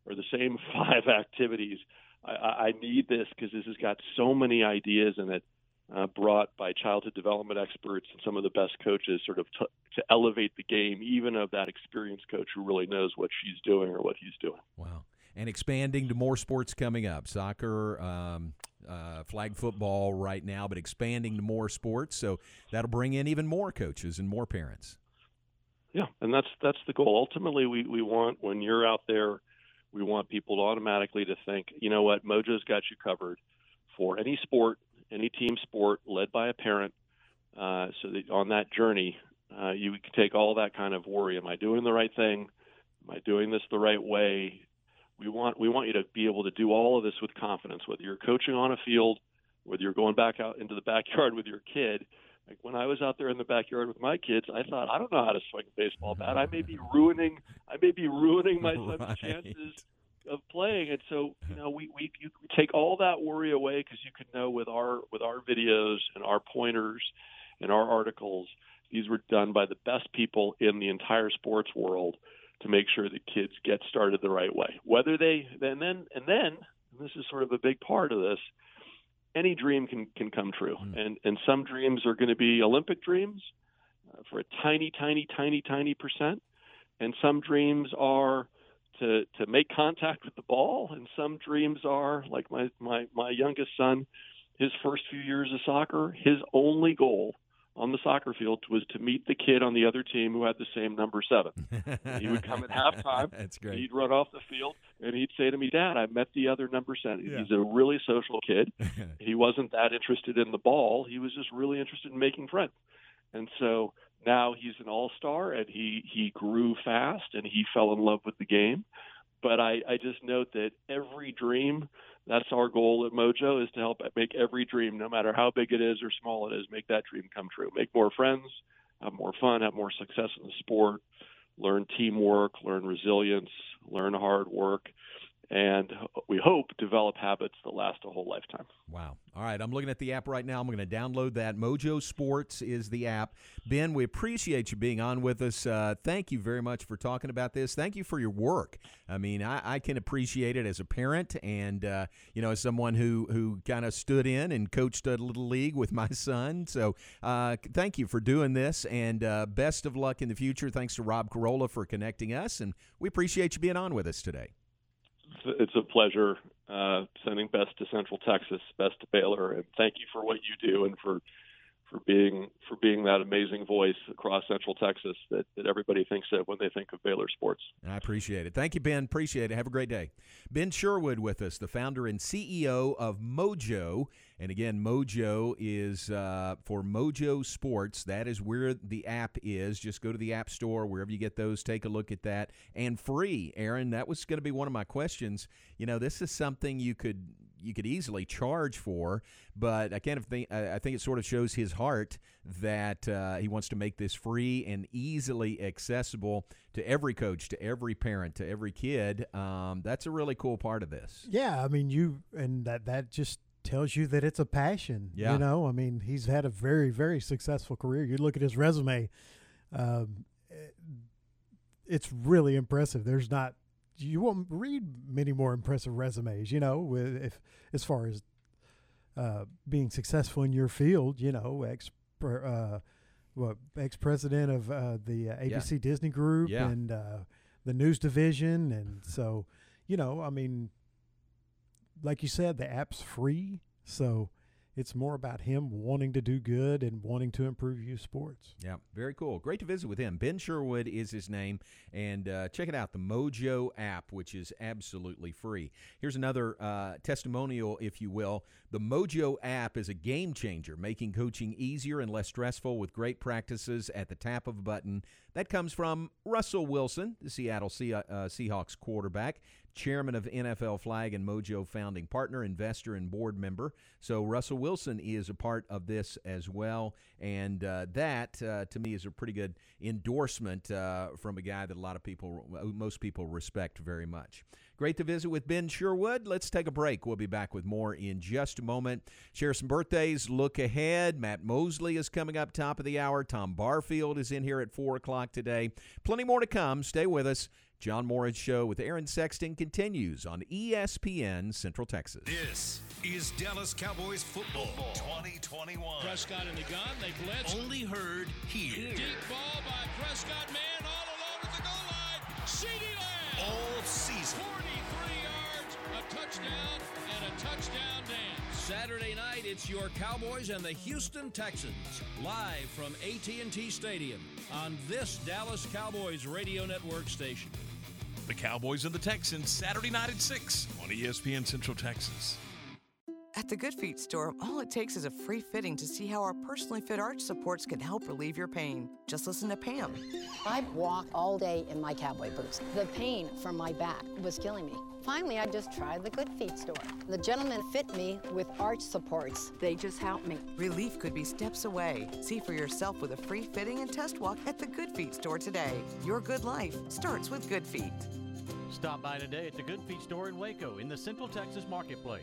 or the same five activities. I, I need this because this has got so many ideas in it uh, brought by childhood development experts and some of the best coaches sort of t- to elevate the game, even of that experienced coach who really knows what she's doing or what he's doing. Wow. And expanding to more sports coming up, soccer, um, uh, flag football right now, but expanding to more sports. So that'll bring in even more coaches and more parents. Yeah, and that's that's the goal. Ultimately, we, we want when you're out there, we want people to automatically to think, you know what, Mojo's got you covered for any sport, any team sport led by a parent, uh, so that on that journey, uh, you can take all that kind of worry. Am I doing the right thing? Am I doing this the right way? We want we want you to be able to do all of this with confidence, whether you're coaching on a field, whether you're going back out into the backyard with your kid. Like when I was out there in the backyard with my kids, I thought, I don't know how to swing a baseball bat. I may be ruining, I may be ruining my son's right. chances of playing. And so, you know, we we you take all that worry away because you can know with our with our videos and our pointers and our articles, these were done by the best people in the entire sports world to make sure that kids get started the right way. Whether they and then and then and this is sort of a big part of this. Any dream can, can come true, and and some dreams are going to be Olympic dreams uh, for a tiny, tiny, tiny, tiny percent, and some dreams are to to make contact with the ball, and some dreams are, like my, my, my youngest son, his first few years of soccer, his only goal on the soccer field was to meet the kid on the other team who had the same number seven. He would come at halftime. That's great. He'd run off the field, and he'd say to me, Dad, I met the other number seven. Yeah. He's a really social kid. He wasn't that interested in the ball. He was just really interested in making friends. And so now he's an all-star, and he, he grew fast, and he fell in love with the game. But I, I just note that every dream – that's our goal at Mojo, is to help make every dream, no matter how big it is or small it is, make that dream come true. Make more friends, have more fun, have more success in the sport, learn teamwork, learn resilience, learn hard work, and we hope develop habits that last a whole lifetime. Wow. All right, I'm looking at the app right now. I'm going to download that. Mojo Sports is the app. Ben, we appreciate you being on with us. Uh, thank you very much for talking about this. Thank you for your work. I mean, I, I can appreciate it as a parent and, uh, you know, as someone who, who kind of stood in and coached a little league with my son. So uh, thank you for doing this, and uh, best of luck in the future. Thanks to Rob Carolla for connecting us, and we appreciate you being on with us today. It's a pleasure. Uh, sending best to Central Texas, best to Baylor, and thank you for what you do and for for being for being that amazing voice across Central Texas that, that everybody thinks of when they think of Baylor sports. I appreciate it. Thank you, Ben. Appreciate it. Have a great day. Ben Sherwood with us, the founder and C E O of Mojo. And again, Mojo is uh, for Mojo Sports. That is where the app is. Just go to the App Store, wherever you get those, take a look at that. And free, Aaron, that was going to be one of my questions. You know, this is something you could you could easily charge for, but I kind of think I think it sort of shows his heart that uh, he wants to make this free and easily accessible to every coach, to every parent, to every kid. Um, that's a really cool part of this. Yeah, I mean, you and that that just tells you that it's a passion. Yeah. You know, I mean, he's had a very, very successful career. You look at his resume, um, it's really impressive. There's not, you won't read many more impressive resumes, you know, with if as far as uh, being successful in your field, you know, ex uh, well, ex-president of uh, the uh, A B C yeah. Disney Group yeah. and uh, the news division. And so, you know, I mean, like you said, the app's free, so it's more about him wanting to do good and wanting to improve youth sports. Yeah, very cool. Great to visit with him. Ben Sherwood is his name, and uh, check it out, the Mojo app, which is absolutely free. Here's another uh, testimonial, if you will. The Mojo app is a game changer, making coaching easier and less stressful with great practices at the tap of a button. That comes from Russell Wilson, the Seattle Se- uh, Seahawks quarterback, chairman of N F L Flag and Mojo founding partner, investor, and board member. So Russell Wilson is a part of this as well, and uh, that, uh, to me, is a pretty good endorsement uh, from a guy that a lot of people, most people respect very much. Great to visit with Ben Sherwood. Let's take a break. We'll be back with more in just a moment. Share some birthdays. Look ahead. Matt Mosley is coming up top of the hour. Tom Barfield is in here at four o'clock today. Plenty more to come. Stay with us. John Morris Show with Aaron Sexton continues on E S P N Central Texas. This is Dallas Cowboys football twenty twenty-one. Prescott in the gun. They blitz. Only heard here. Deep ball by Prescott. Man all alone at the goal line. CeeDee Lamb. All season. forty-three yards, a touchdown, and a touchdown dance. Saturday night, it's your Cowboys and the Houston Texans, live from A T and T Stadium on this Dallas Cowboys radio network station. The Cowboys and the Texans, Saturday night at six on E S P N Central Texas. At the Good Feet store, all it takes is a free fitting to see how our personally fit arch supports can help relieve your pain. Just listen to Pam. I've walked all day in my cowboy boots. The pain from my back was killing me. Finally, I just tried the Good Feet store. The gentleman fit me with arch supports. They just helped me. Relief could be steps away. See for yourself with a free fitting and test walk at the Good Feet store today. Your good life starts with Good Feet. Stop by today at the Good Feet store in Waco in the Central Texas Marketplace.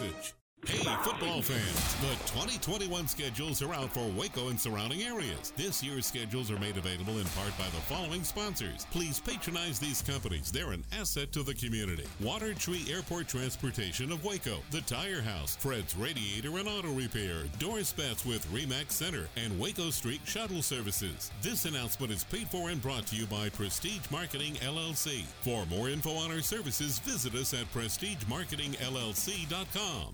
Hey, football fans, the twenty twenty-one schedules are out for Waco and surrounding areas. This year's schedules are made available in part by the following sponsors. Please patronize these companies. They're an asset to the community. Water Tree Airport Transportation of Waco, The Tire House, Fred's Radiator and Auto Repair, Doris Betts with Remax Center, and Waco Street Shuttle Services. This announcement is paid for and brought to you by Prestige Marketing, L L C. For more info on our services, visit us at prestige marketing l l c dot com.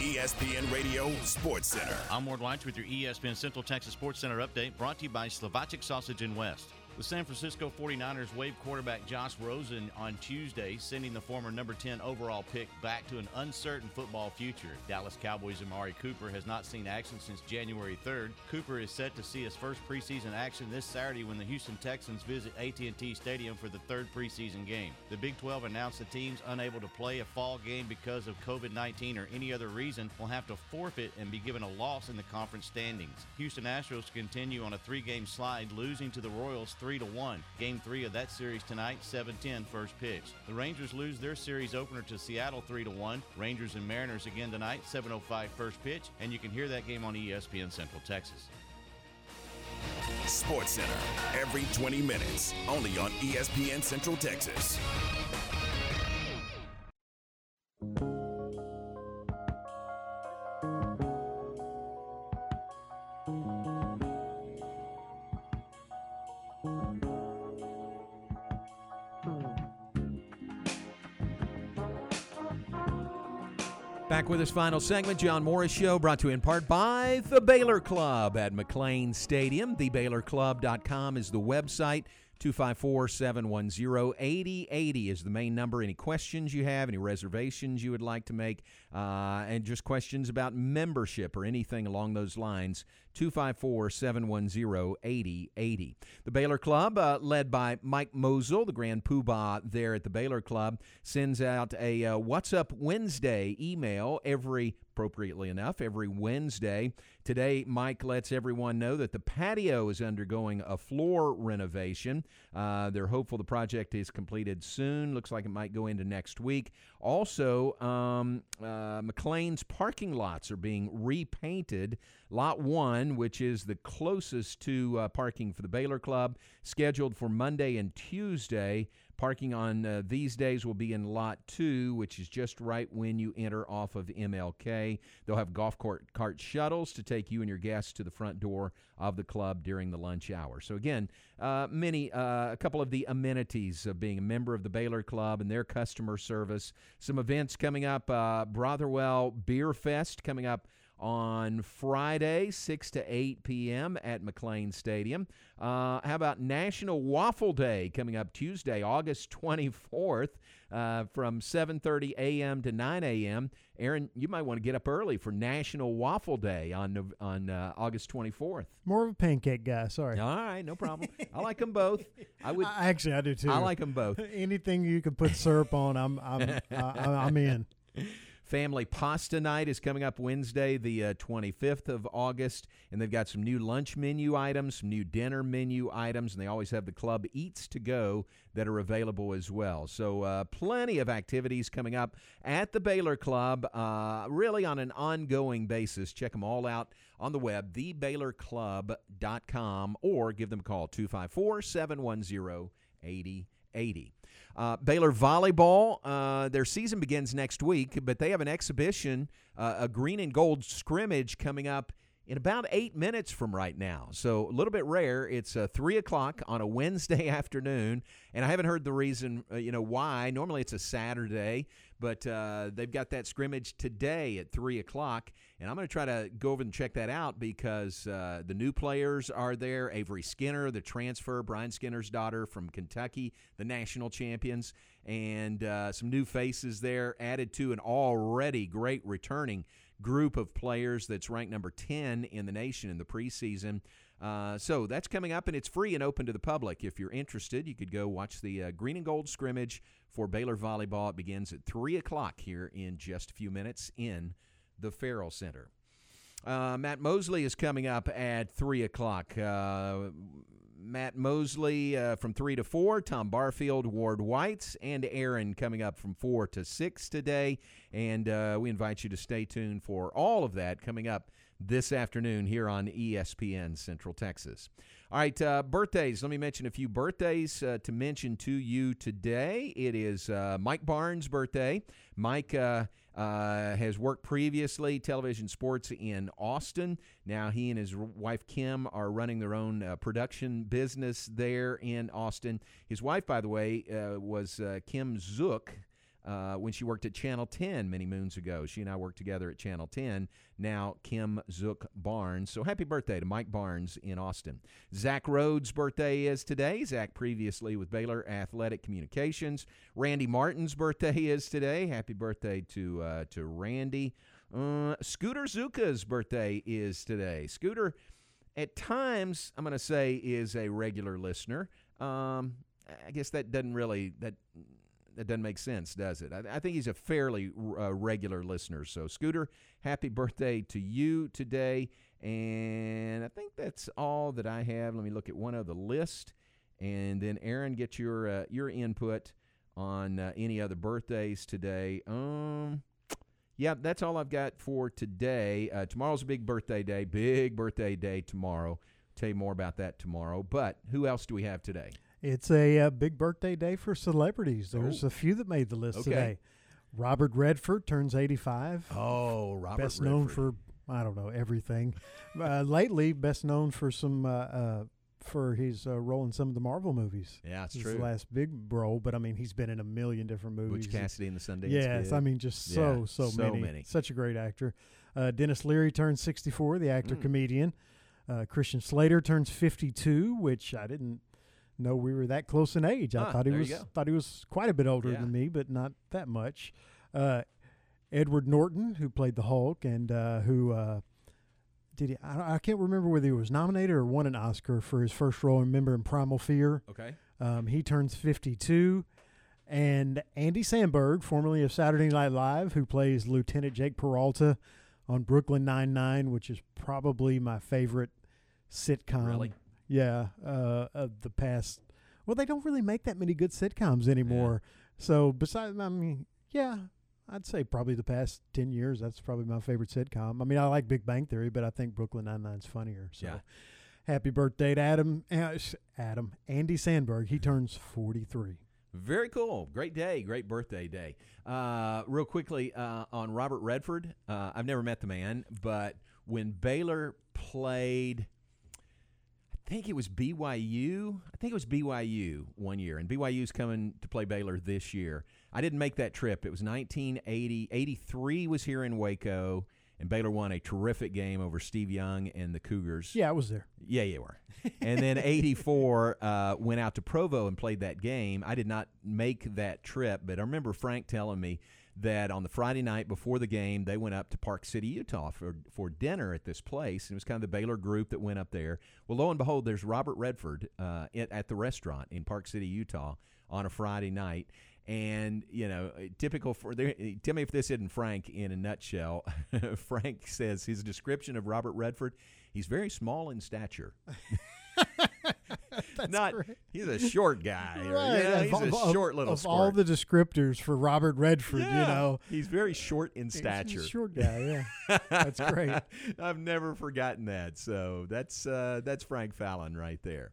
E S P N Radio Sports Center. I'm Ward Leitch with your E S P N Central Texas Sports Center update, brought to you by Slovacek Sausage and West. The San Francisco forty-niners waived quarterback Josh Rosen on Tuesday, sending the former number ten overall pick back to an uncertain football future. Dallas Cowboys' Amari Cooper has not seen action since January third. Cooper is set to see his first preseason action this Saturday when the Houston Texans visit A T and T Stadium for the third preseason game. The Big twelve announced the teams unable to play a fall game because of COVID nineteen or any other reason will have to forfeit and be given a loss in the conference standings. Houston Astros continue on a three-game slide, losing to the Royals three to one. Game three of that series tonight, seven ten first pitch. The Rangers lose their series opener to Seattle three to one. Rangers and Mariners again tonight, seven oh five first pitch, and you can hear that game on E S P N Central Texas. Sports Center, every twenty minutes, only on E S P N Central Texas. Back with this final segment, John Morris Show, brought to you in part by the Baylor Club at McLane Stadium. the baylor club dot com is the website. two five four, seven one zero, eight zero eight zero is the main number. Any questions you have, any reservations you would like to make, uh, and just questions about membership or anything along those lines, two five four, seven one zero, eight zero eight zero. The Baylor Club, uh, led by Mike Mosley, the grand poobah there at the Baylor Club, sends out a uh, What's Up Wednesday email every, appropriately enough, every Wednesday. Today, Mike lets everyone know that the patio is undergoing a floor renovation. Uh, they're hopeful the project is completed soon. Looks like it might go into next week. Also, um, uh, McLane's parking lots are being repainted. Lot one, which is the closest to uh, parking for the Baylor Club, scheduled for Monday and Tuesday. Parking on uh, these days will be in Lot two, which is just right when you enter off of M L K. They'll have golf cart, cart shuttles to take you and your guests to the front door of the club during the lunch hour. So, again, uh, many uh, a couple of the amenities of being a member of the Baylor Club and their customer service. Some events coming up, uh, Brotherwell Beer Fest coming up on Friday, six to eight p.m. at McLane Stadium. Uh, how about National Waffle Day coming up Tuesday, August twenty-fourth, uh, from seven thirty a.m. to nine a.m. Aaron, you might want to get up early for National Waffle Day on on uh, August twenty-fourth. More of a pancake guy, sorry. All right, no problem. I like them both. I would I, actually, I do too. I like them both. Anything you can put syrup on, I'm I'm I, I'm in. Family Pasta Night is coming up Wednesday, the uh, twenty-fifth of August, and they've got some new lunch menu items, some new dinner menu items, and they always have the club eats to go that are available as well. So uh, plenty of activities coming up at the Baylor Club, uh, really on an ongoing basis. Check them all out on the web, the baylor club dot com, or give them a call, two five four, seven one zero, eight zero eight zero. Uh, Baylor Volleyball, uh, their season begins next week, but they have an exhibition, uh, a green and gold scrimmage coming up in about eight minutes from right now. So a little bit rare. It's uh, three o'clock on a Wednesday afternoon, and I haven't heard the reason, uh, you know, why. Normally it's a Saturday, but uh, they've got that scrimmage today at three o'clock, and I'm going to try to go over and check that out because uh, the new players are there. Avery Skinner, the transfer, Brian Skinner's daughter from Kentucky, the national champions, and uh, some new faces there added to an already great returning group of players that's ranked number ten in the nation in the preseason. Uh, so that's coming up, and it's free and open to the public. If you're interested, you could go watch the uh, green and gold scrimmage for Baylor Volleyball. It begins at three o'clock here in just a few minutes in the Farrell Center. Uh, Matt Mosley is coming up at three o'clock. Uh, Matt Mosley uh, from three to four, Tom Barfield, Ward Whites, and Aaron coming up from four to six today. And uh, we invite you to stay tuned for all of that coming up this afternoon here on E S P N Central Texas. All right, uh, birthdays. Let me mention a few birthdays uh, to mention to you today. It is uh, Mike Barnes' birthday. Mike uh, uh, has worked previously television sports in Austin. Now he and his wife Kim are running their own uh, production business there in Austin. His wife, by the way, uh, was uh, Kim Zook. uh, when she worked at Channel ten many moons ago. She and I worked together at Channel ten. Now Kim Zook Barnes. So happy birthday to Mike Barnes in Austin. Zach Rhodes' birthday is today. Zach previously with Baylor Athletic Communications. Randy Martin's birthday is today. Happy birthday to uh, to Randy. Uh, Scooter Zuka's birthday is today. Scooter, at times, I'm going to say, is a regular listener. Um, I guess that doesn't really that that doesn't make sense, does it? I, I think he's a fairly uh, regular listener. So, Scooter, happy birthday to you today. And I think that's all that I have. Let me look at one other list, and then Aaron, get your uh, your input on uh, any other birthdays today. Um. Yeah, that's all I've got for today. Uh, tomorrow's a big birthday day, big birthday day tomorrow. Tell you more about that tomorrow. But who else do we have today? It's a uh, big birthday day for celebrities. There's Ooh. a few that made the list okay. today. Robert Redford turns eighty-five. Oh, Robert best Redford. Best known for, I don't know, everything. uh, lately, best known for some uh, uh, for his uh, role in some of the Marvel movies. Yeah, that's his true. His last big role, but, I mean, he's been in a million different movies. Butch Cassidy and the Sundance Yes, Kid. I mean, just so, yeah, so, so many. many. Such a great actor. Uh, Dennis Leary turns sixty-four, the actor-comedian. Mm. Uh, Christian Slater turns fifty-two, which I didn't know we were that close in age. I ah, thought he was thought he was quite a bit older yeah. than me, but not that much. Uh, Edward Norton, who played the Hulk and uh, who... Uh, Did he, I, I can't remember whether he was nominated or won an Oscar for his first role. Remember in Primal Fear? Okay. Um, he turns fifty-two. And Andy Samberg, formerly of Saturday Night Live, who plays Lieutenant Jake Peralta on Brooklyn Nine-Nine, which is probably my favorite sitcom. Really? Yeah. Uh, of the past. Well, they don't really make that many good sitcoms anymore. Yeah. So besides, I mean, yeah. I'd say probably the past ten years, that's probably my favorite sitcom. I mean, I like Big Bang Theory, but I think Brooklyn Nine-Nine's funnier. So yeah. Happy birthday to Adam, Adam, Andy Samberg. He turns forty-three. Very cool. Great day. Great birthday day. Uh, real quickly, uh, on Robert Redford, uh, I've never met the man, but when Baylor played, I think it was B Y U. I think it was B Y U one year, and B Y U's coming to play Baylor this year. I didn't make that trip. It was nineteen eighty. eighty-three was here in Waco, and Baylor won a terrific game over Steve Young and the Cougars. Yeah, I was there. Yeah, you were. And then eighty-four uh, went out to Provo and played that game. I did not make that trip, but I remember Frank telling me that on the Friday night before the game, they went up to Park City, Utah for, for dinner at this place. And it was kind of the Baylor group that went up there. Well, lo and behold, there's Robert Redford uh, at, at the restaurant in Park City, Utah on a Friday night. And, you know, typical for there, tell me if this isn't Frank in a nutshell. Frank says his description of Robert Redford, he's very small in stature. That's not great. He's a short guy. Or, right. Yeah, he's of, a short little. Of squirt. All the descriptors for Robert Redford, yeah. you know, he's very short in stature. He's a short guy, yeah. That's great. I've never forgotten that. So that's uh, that's Frank Fallon right there.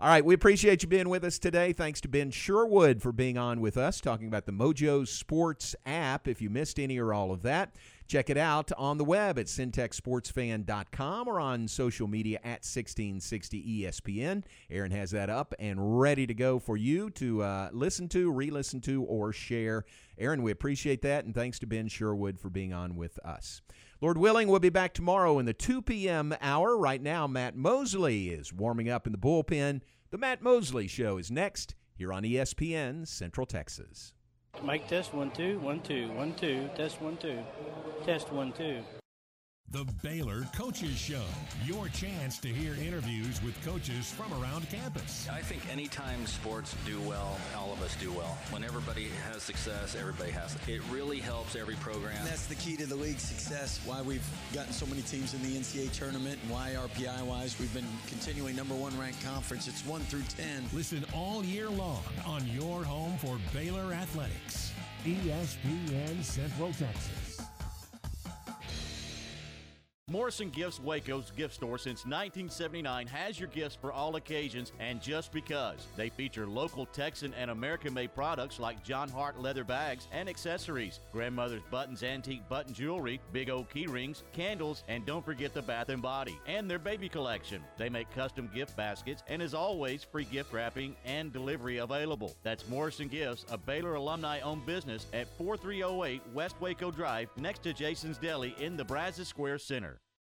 All right, we appreciate you being with us today. Thanks to Ben Sherwood for being on with us, talking about the Mojo Sports app. If you missed any or all of that, check it out on the web at Syntech Sports Fan dot com or on social media at sixteen sixty E S P N. Aaron has that up and ready to go for you to uh, listen to, re-listen to, or share. Aaron, we appreciate that, and thanks to Ben Sherwood for being on with us. Lord willing, we'll be back tomorrow in the two p.m. hour. Right now, Matt Mosley is warming up in the bullpen. The Matt Mosley Show is next here on E S P N Central Texas. Mike, test one, two, one, two, one, two, test one, two, test one, two. The Baylor Coaches Show, your chance to hear interviews with coaches from around campus. I think anytime sports do well, all of us do well. When everybody has success, everybody has it. It really helps every program. That's the key to the league's success, why we've gotten so many teams in the N C double A tournament and why R P I-wise we've been continuing number one ranked conference. It's one through ten. Listen all year long on your home for Baylor Athletics, E S P N Central Texas. Morrison Gifts Waco's gift store since nineteen seventy-nine has your gifts for all occasions and just because. They feature local Texan and American-made products like John Hart leather bags and accessories, grandmother's buttons, antique button jewelry, big old key rings, candles, and don't forget the bath and body and their baby collection. They make custom gift baskets and, as always, free gift wrapping and delivery available. That's Morrison Gifts, a Baylor alumni-owned business at forty-three oh eight West Waco Drive next to Jason's Deli in the Brazos Square Center.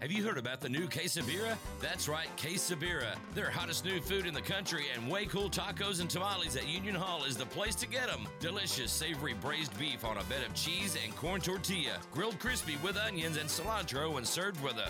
Have you heard about the new quesabira? That's right, quesabira. Their hottest new food in the country and way cool tacos and tamales at Union Hall is the place to get them. Delicious, savory braised beef on a bed of cheese and corn tortilla, grilled crispy with onions and cilantro and served with a